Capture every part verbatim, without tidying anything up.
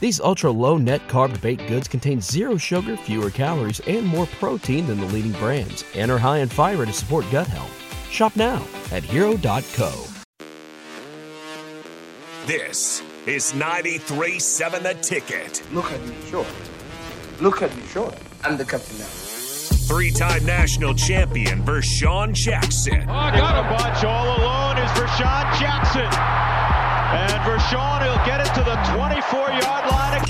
These ultra-low net-carb baked goods contain zero sugar, fewer calories, and more protein than the leading brands, and are high in fiber to support gut health. Shop now at Hero dot co. This is ninety-three point seven The Ticket. Look at me, sure. Look at me, sure. I'm the captain now. Three-time national champion Vershawn Jackson. Oh, I got a bunch all alone is Vershawn Jackson. And Vershawn, he'll get it to the twenty-four-yard line.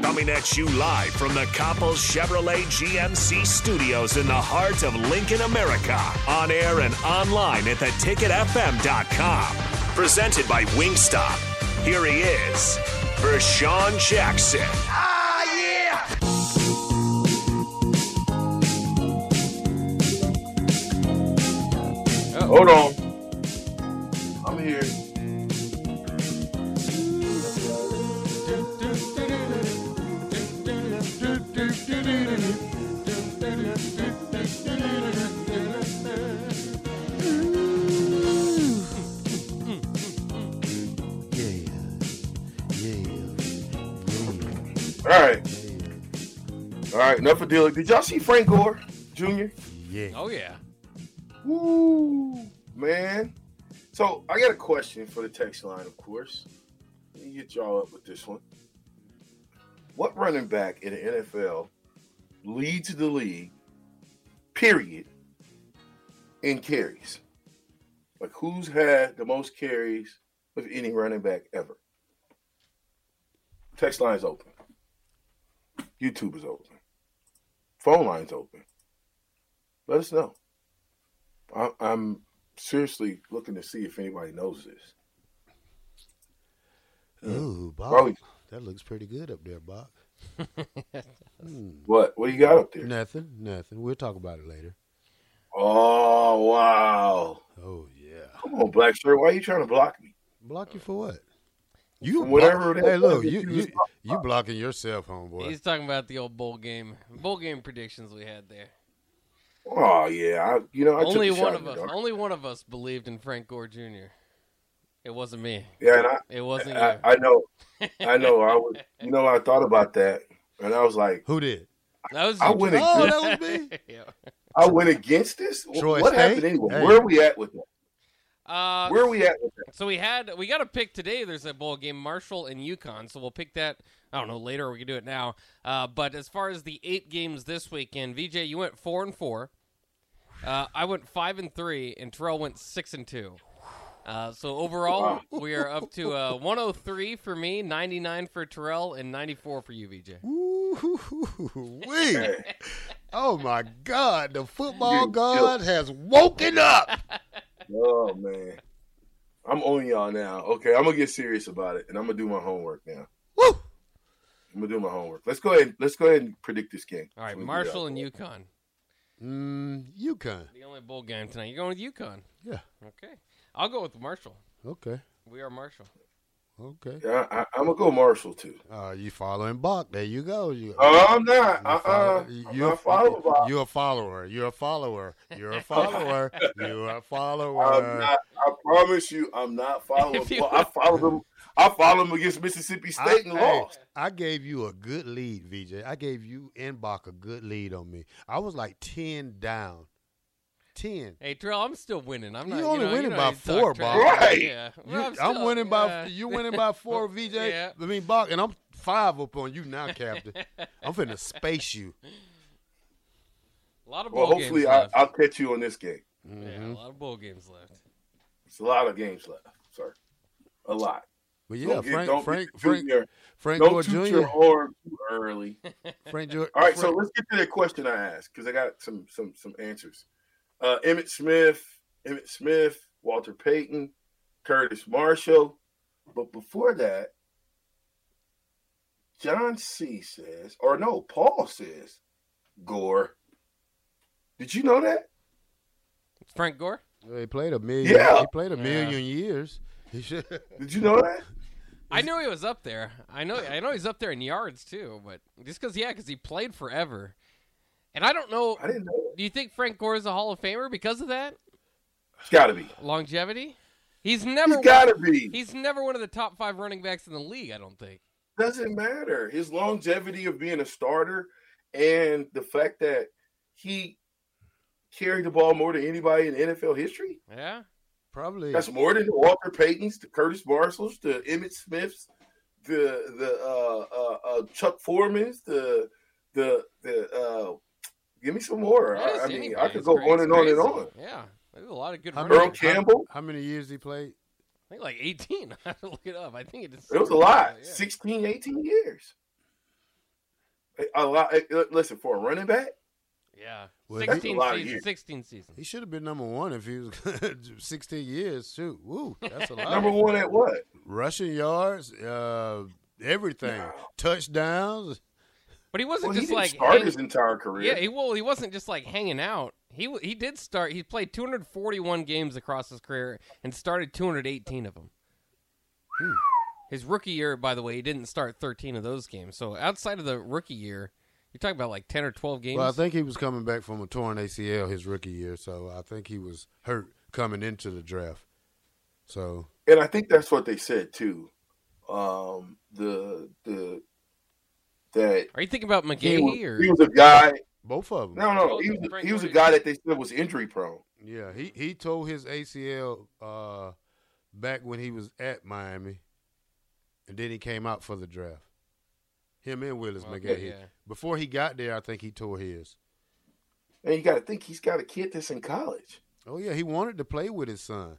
Coming at you live from the Coppel Chevrolet G M C Studios in the heart of Lincoln, America. On air and online at the ticket f m dot com. Presented by Wingstop. Here he is, Vershawn Jackson. Ah, yeah! Uh-oh. Hold on. I'm here. All right, enough of dealing. Did y'all see Frank Gore Junior? Yeah. Oh, yeah. Woo, man. So I got a question for the text line, of course. Let me get y'all up with this one. What running back in the N F L leads the league, period, in carries? Like, who's had the most carries of any running back ever? Text line is open. YouTube is open. Phone line's open. Let us know. I, I'm seriously looking to see if anybody knows this. Ooh, Bob. Probably. That looks pretty good up there, Bob. mm. What? What do you got up there? Nothing, nothing. We'll talk about it later. Oh, wow. Oh, yeah. Come on, Black Shirt. Why are you trying to block me? Block you for what? You block, whatever. Hey, look, you, you you blocking yourself, homeboy. He's talking about the old bowl game, bowl game predictions we had there. Oh yeah, I, you know I only took one of us, only one of us believed in Frank Gore Junior. It wasn't me. Yeah, and I, it wasn't. I, you. I, I know, I know. I was, you know, I thought about that, and I was like, "Who did?" I, was I went. Oh, that was me. Yeah. I went against this. Troy what State? Happened anyway? Hey. Where are we at with that? Uh, Where are we at with that? So we had we got a pick today. There's a bowl game, Marshall and UConn. So we'll pick that. I don't know later. Or we can do it now. Uh, but as far as the eight games this weekend, V J, you went four and four. Uh, I went five and three, and Terrell went six and two. Uh, so overall, wow. We are up to uh, one oh three for me, ninety-nine for Terrell, and ninety-four for you, V J. Ooh, oh my God! The football god has woken up. Oh, man. I'm on y'all now. Okay, I'm going to get serious about it, and I'm going to do my homework now. Woo! I'm going to do my homework. Let's go ahead Let's go ahead and predict this game. All right, Marshall and UConn. Mm, UConn. The only bowl game tonight. You're going with UConn? Yeah. Okay. I'll go with Marshall. Okay. We are Marshall. Okay. Yeah, I, I, I'm going to go Marshall, too. Uh, you following Buck. There you go. You, oh, I'm not. You're uh-uh. I'm not following Buck. You're a follower. You're a follower. You're a follower. You're a follower. I'm not, I promise you, I'm not following Buck. I followed him. I followed him against Mississippi State I, and lost. I, I gave you a good lead, V J. I gave you and Buck a good lead on me. I was like ten down. ten. Hey, Terrell, I'm still winning. I'm not. You only you know, winning you know, by four, Bob. Right. Yeah. Well, you, I'm, still, I'm winning by. Uh, you winning by four, V J. Yeah. I mean, Bob, and I'm five up on you now, Captain. I'm finna space you. A lot of bowl well, hopefully games I, left. I'll catch you on this game. Mm-hmm. Yeah, a lot of bowl games left. It's a lot of games left, sir. A lot. But yeah, don't Frank, get, Frank, Frank, Junior. Frank, don't Gore toot Junior your horn too early. Frank, All right, Frank. So let's get to the question I asked because I got some some some answers. Uh, Emmitt Smith, Emmitt Smith Walter Payton, Curtis Marshall. But before that, John C. says, or no, Paul says, Gore. Did you know that? Frank Gore? Well, he played a million. Yeah. He played a million yeah. years. He should. Did you know that? I knew he was up there. I know I know he's up there in yards, too. But just because, yeah, because he played forever. And I don't know. I didn't know. Do you think Frank Gore is a Hall of Famer because of that? It's got to be. Longevity? He's never. He's got to be. He's never one of the top five running backs in the league, I don't think. Doesn't matter. His longevity of being a starter and the fact that he carried the ball more than anybody in N F L history. Yeah. Probably. That's more than the Walter Paytons, the Curtis Marshalls, the Emmitt Smiths, the the uh, uh, uh, Chuck Foremans, the the the. Uh, give me some more. I, I mean, I could go crazy, on and on crazy. and on. Yeah, there's a lot of good. Earl Campbell. How, how many years he played? I think like eighteen. I have to look it up. I think it. Is it was a lot. Yeah. sixteen, eighteen years. A lot. Listen, for a running back. Yeah, well, sixteen seasons. Sixteen seasons. He should have been number one if he was sixteen years. Shoot, woo, that's a lot. Number one at what? Rushing yards, uh, everything, no. touchdowns. But he wasn't well, just he didn't like start hang- his entire career. Yeah, he well, he wasn't just like hanging out. He he did start. He played two hundred forty-one games across his career and started two hundred eighteen of them. Hmm. His rookie year, by the way, he didn't start thirteen of those games. So outside of the rookie year. You're talking about like ten or twelve games? Well, I think he was coming back from a torn A C L his rookie year, so I think he was hurt coming into the draft. So, and I think that's what they said too. Um, the the that are you thinking about McGahee? He was, or? He was a guy. Both of them. No, no, he was he was a guy that they said was injury prone. Yeah, he he tore his A C L uh, back when he was at Miami, and then he came out for the draft. Him and Willis well, McGahee. Yeah. Before he got there, I think he tore his. And you got to think he's got a kid that's in college. Oh yeah, he wanted to play with his son.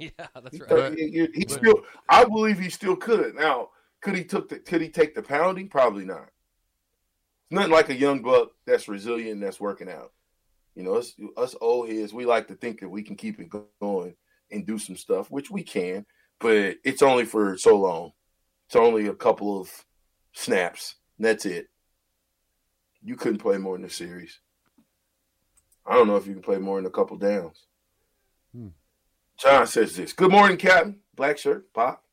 Yeah, that's he right. Thought, but, he, he but, still, I believe he still could. Now, could he took the, could he take the pounding? Probably not. It's nothing like a young buck that's resilient, that's working out. You know, us, us old heads, we like to think that we can keep it going and do some stuff, which we can, but it's only for so long. It's only a couple of snaps. And that's it. You couldn't play more in the series. I don't know if you can play more than a couple downs. Hmm. John says this. Good morning, Captain. Black shirt, Pop.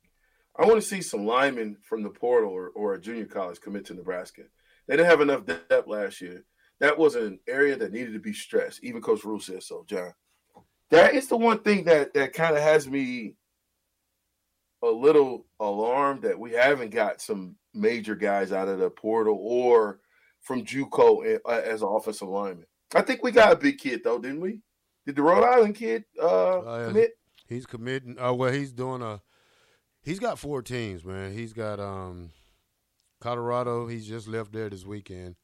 I want to see some linemen from the portal or, or a junior college commit to Nebraska. They didn't have enough depth last year. That was an area that needed to be stressed. Even Coach Rule says so, John. That is the one thing that, that kind of has me a little alarmed that we haven't got some major guys out of the portal or from JUCO as an offensive lineman. I think we got a big kid, though, didn't we? Did the Rhode Island kid uh, uh, commit? He's committing. Uh, well, he's doing a – he's got four teams, man. He's got um, Colorado. He's just left there this weekend.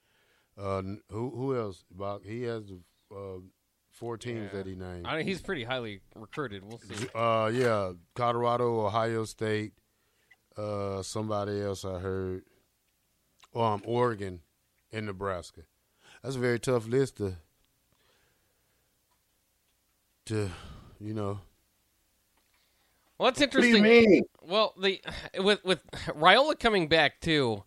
Uh, who who else? He has uh, four teams yeah. that he named. I mean, he's pretty highly recruited. We'll see. Uh, yeah, Colorado, Ohio State, uh, somebody else I heard, um, Oregon. In Nebraska. That's a very tough list to, to you know. Well, that's interesting. What do you mean? Well, the with with Raiola coming back, too,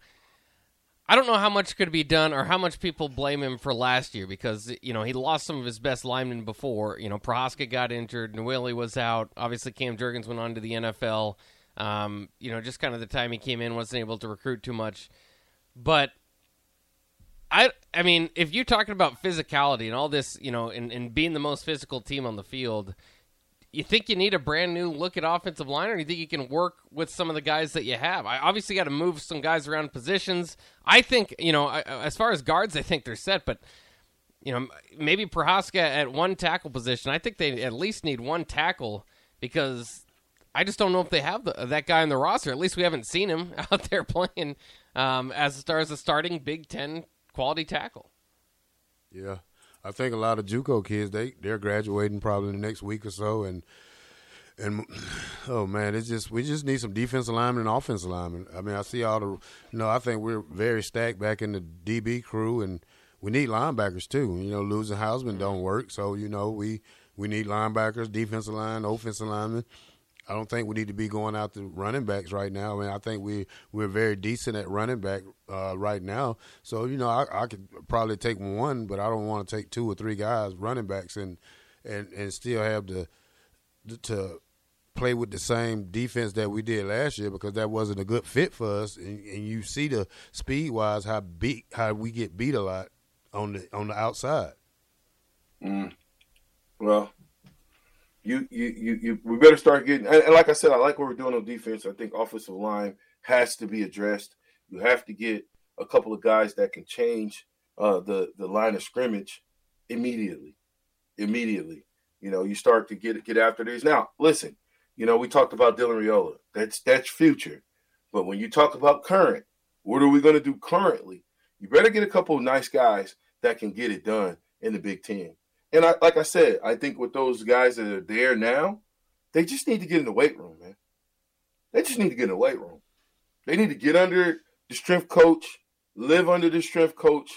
I don't know how much could be done or how much people blame him for last year because, you know, he lost some of his best linemen before. You know, Prochazka got injured. Noeli was out. Obviously, Cam Juergens went on to the N F L. Um, you know, just kind of the time he came in, wasn't able to recruit too much. But I I mean, if you're talking about physicality and all this, you know, and, and being the most physical team on the field, you think you need a brand new look at offensive line, or you think you can work with some of the guys that you have? I obviously got to move some guys around positions. I think, you know, I, as far as guards, I think they're set, but, you know, maybe Prochazka at one tackle position. I think they at least need one tackle because I just don't know if they have the, that guy on the roster. At least we haven't seen him out there playing um, as far as the starting Big Ten quality tackle. Yeah. I think a lot of JUCO kids, they, they're graduating probably in the next week or so. And, and oh, man, it's just we just need some defensive linemen and offensive linemen. I mean, I see all the – you know, I think we're very stacked back in the D B crew, and we need linebackers too. You know, losing Hausman don't work. So, you know, we We need linebackers, defensive line, offensive linemen. I don't think we need to be going out to running backs right now. I mean, I think we, we're very decent at running back uh, right now. So, you know, I, I could probably take one, but I don't want to take two or three guys, running backs, and and, and still have to, to play with the same defense that we did last year, because that wasn't a good fit for us. And, and you see the speed-wise how beat, how we get beat a lot on the on the outside. Mm. Well, You, you, you, you, we better start getting, and, and like I said, I like what we're doing on defense. I think offensive line has to be addressed. You have to get a couple of guys that can change uh, the, the line of scrimmage immediately, immediately. You know, you start to get, get after these. Now, listen, you know, we talked about Dylan Raiola. That's, that's future. But when you talk about current, what are we going to do currently? You better get a couple of nice guys that can get it done in the Big Ten. And I, like I said, I think with those guys that are there now, they just need to get in the weight room, man. They just need to get in the weight room. They need to get under the strength coach, live under the strength coach,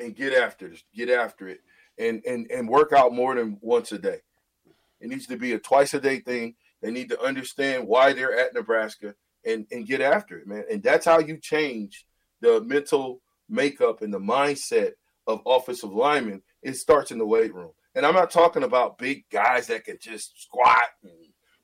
and get after it, get after it, and and and work out more than once a day. It needs to be a twice-a-day thing. They need to understand why they're at Nebraska and, and get after it, man. And that's how you change the mental makeup and the mindset of offensive linemen. It starts in the weight room. And I'm not talking about big guys that can just squat and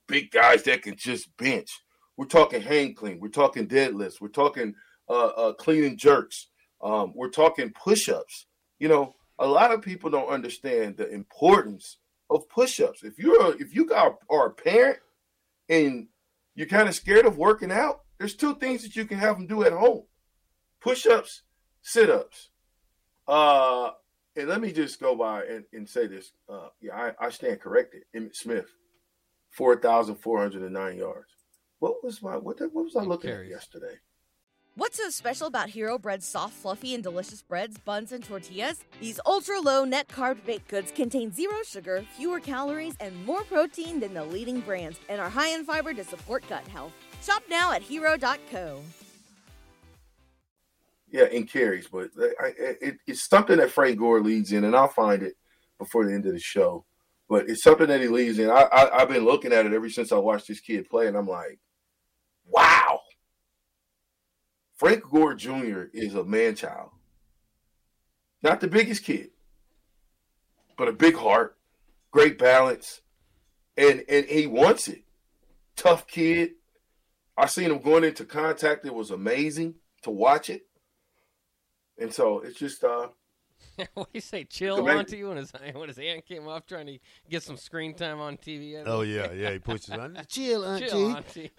big guys that can just bench. We're talking hang clean. We're talking deadlifts. We're talking uh, uh, clean and jerks. Um, we're talking push-ups. You know, a lot of people don't understand the importance of push-ups. If you're a, if you got, are a parent and you're kind of scared of working out, there's two things that you can have them do at home: push-ups, sit-ups. Uh, and let me just go by and, and say this. Uh, yeah, I, I stand corrected. Emmitt Smith, four thousand four hundred and nine yards. What was my what? What was I looking at yesterday? What's so special about Hero Bread's soft, fluffy, and delicious breads, buns, and tortillas? These ultra-low net-carb baked goods contain zero sugar, fewer calories, and more protein than the leading brands, and are high in fiber to support gut health. Shop now at Hero dot co. Yeah, in carries, but I, it, it's something that Frank Gore leads in, and I'll find it before the end of the show. But it's something that he leads in. I, I, I've been looking at it ever since I watched this kid play, and I'm like, wow. Frank Gore Junior is a man-child. Not the biggest kid, but a big heart, great balance, and, and he wants it. Tough kid. I seen him going into contact. It was amazing to watch it. And so it's just uh, what do you say? Chill onto you when his when his hand came off trying to get some screen time on T V. Oh yeah, yeah. He pushes on. Chill, auntie. Chill, auntie.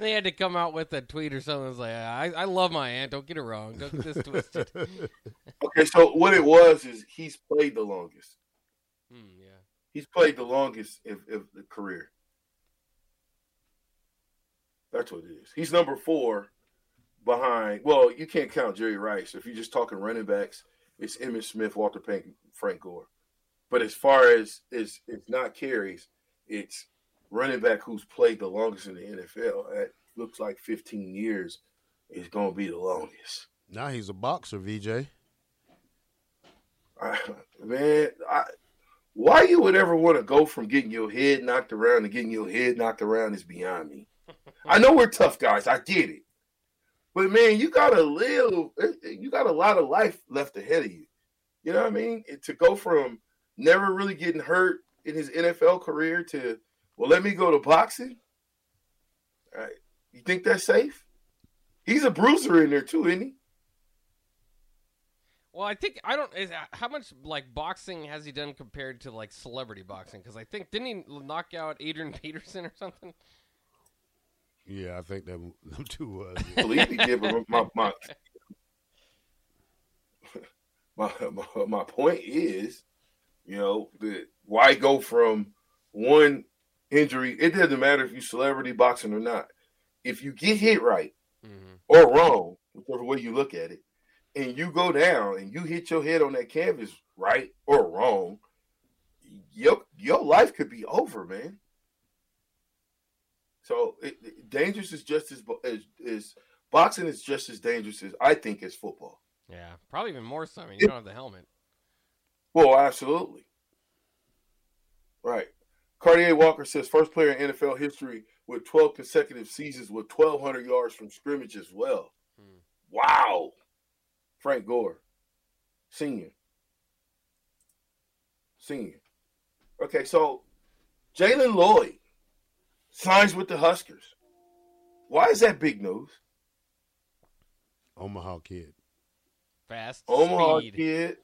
They had to come out with a tweet or something. It was like, I, I love my aunt. Don't get it wrong. Don't get this twisted. Okay, so what it was is he's played the longest. Mm, yeah, he's played the longest of the career. That's what it is. He's number four. Behind, well, you can't count Jerry Rice. If you're just talking running backs, it's Emmitt Smith, Walter Payton, Frank Gore. But as far as it's not carries, it's running back who's played the longest in the N F L. It looks like fifteen years is going to be the longest. Now he's a boxer, V J. I, man, I, why you would ever want to go from getting your head knocked around to getting your head knocked around is beyond me. I know we're tough guys. I get it. But, man, you got to live. You got a lot of life left ahead of you. You know what I mean? And to go from never really getting hurt in his N F L career to, well, let me go to boxing? All right. You think that's safe? He's a bruiser in there too, isn't he? Well, I think I don't. Is, how much like boxing has he done compared to like celebrity boxing? Because I think didn't he knock out Adrian Peterson or something? Yeah, I think that them two was. I believe he did, but my my, my my my point is, you know, the, why go from one injury? It doesn't matter if you celebrity boxing or not. If you get hit right mm-hmm. or wrong, whichever way you look at it, and you go down and you hit your head on that canvas right or wrong, your your life could be over, man. So it, it, dangerous is just as, as, as boxing is just as dangerous as I think as football. Yeah, probably even more so. I mean, you it, don't have the helmet. Well, absolutely. Right. Cartier Walker says first player in N F L history with twelve consecutive seasons with twelve hundred yards from scrimmage as well. Hmm. Wow. Frank Gore, Senior. Senior. Okay, so Jaylen Lloyd signs with the Huskers. Why is that big news? Omaha kid. Fast. Omaha speed. Kid.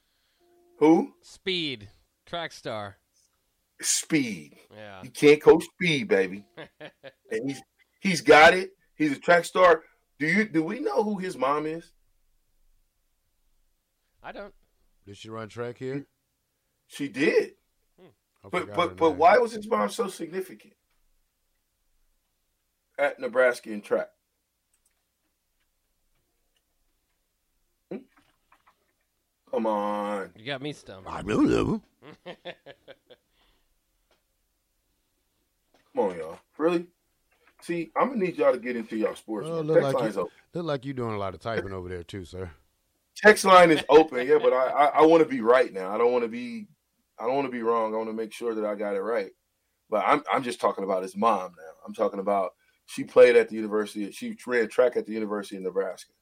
Who? Speed. Track star. Speed. Yeah. You can't coach speed, baby. And he's he's got it. He's a track star. Do you do we know who his mom is? I don't. Did she run track here? She, she did. Hmm. But but but name. Why was his mom so significant at Nebraska in track? Hmm? Come on. You got me stumped. I don't know. Come on, y'all. Really? See, I'm going to need y'all to get into y'all sports. Well, look, Text like line's you, open. Look like you're doing a lot of typing over there, too, sir. Text line is open, yeah, but I, I, I want to be right now. I don't want to be I don't want to be wrong. I want to make sure that I got it right. But I'm I'm just talking about his mom now. I'm talking about she played at the university. She ran track at the University of Nebraska.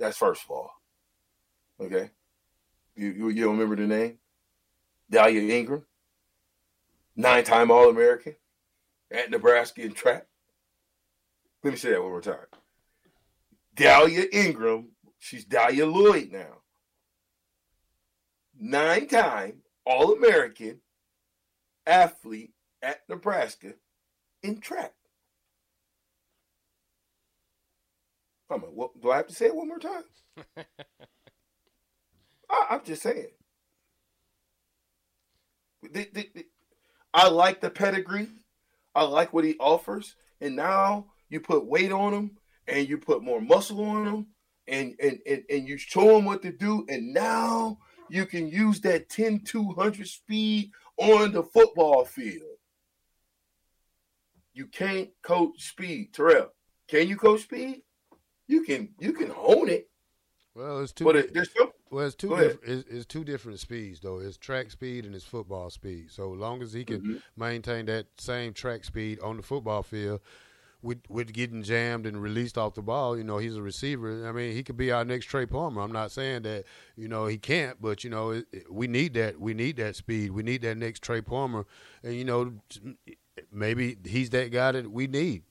That's first of all. Okay? You, you, you remember the name? Dahlia Ingram? Nine-time All-American at Nebraska in track. Let me say that one more time. Dahlia Ingram, she's Dahlia Lloyd now. Nine-time All-American athlete at Nebraska in track. Come on, what, do I have to say it one more time? I, I'm just saying. The, the, the, I like the pedigree. I like what he offers. And now you put weight on him and you put more muscle on him and, and, and, and you show him what to do. And now you can use that ten two hundred speed on the football field. You can't coach speed. Terrell, can you coach speed? You can you can hone it. Well, it's two but it, there's some, Well, it's two, diff- it's, it's two different speeds, though. It's track speed and it's football speed. So as long as he can mm-hmm. maintain that same track speed on the football field with, with getting jammed and released off the ball, you know, he's a receiver. I mean, he could be our next Trey Palmer. I'm not saying that, you know, he can't, but, you know, it, it, we need that. We need that speed. We need that next Trey Palmer. And, you know, maybe he's that guy that we need.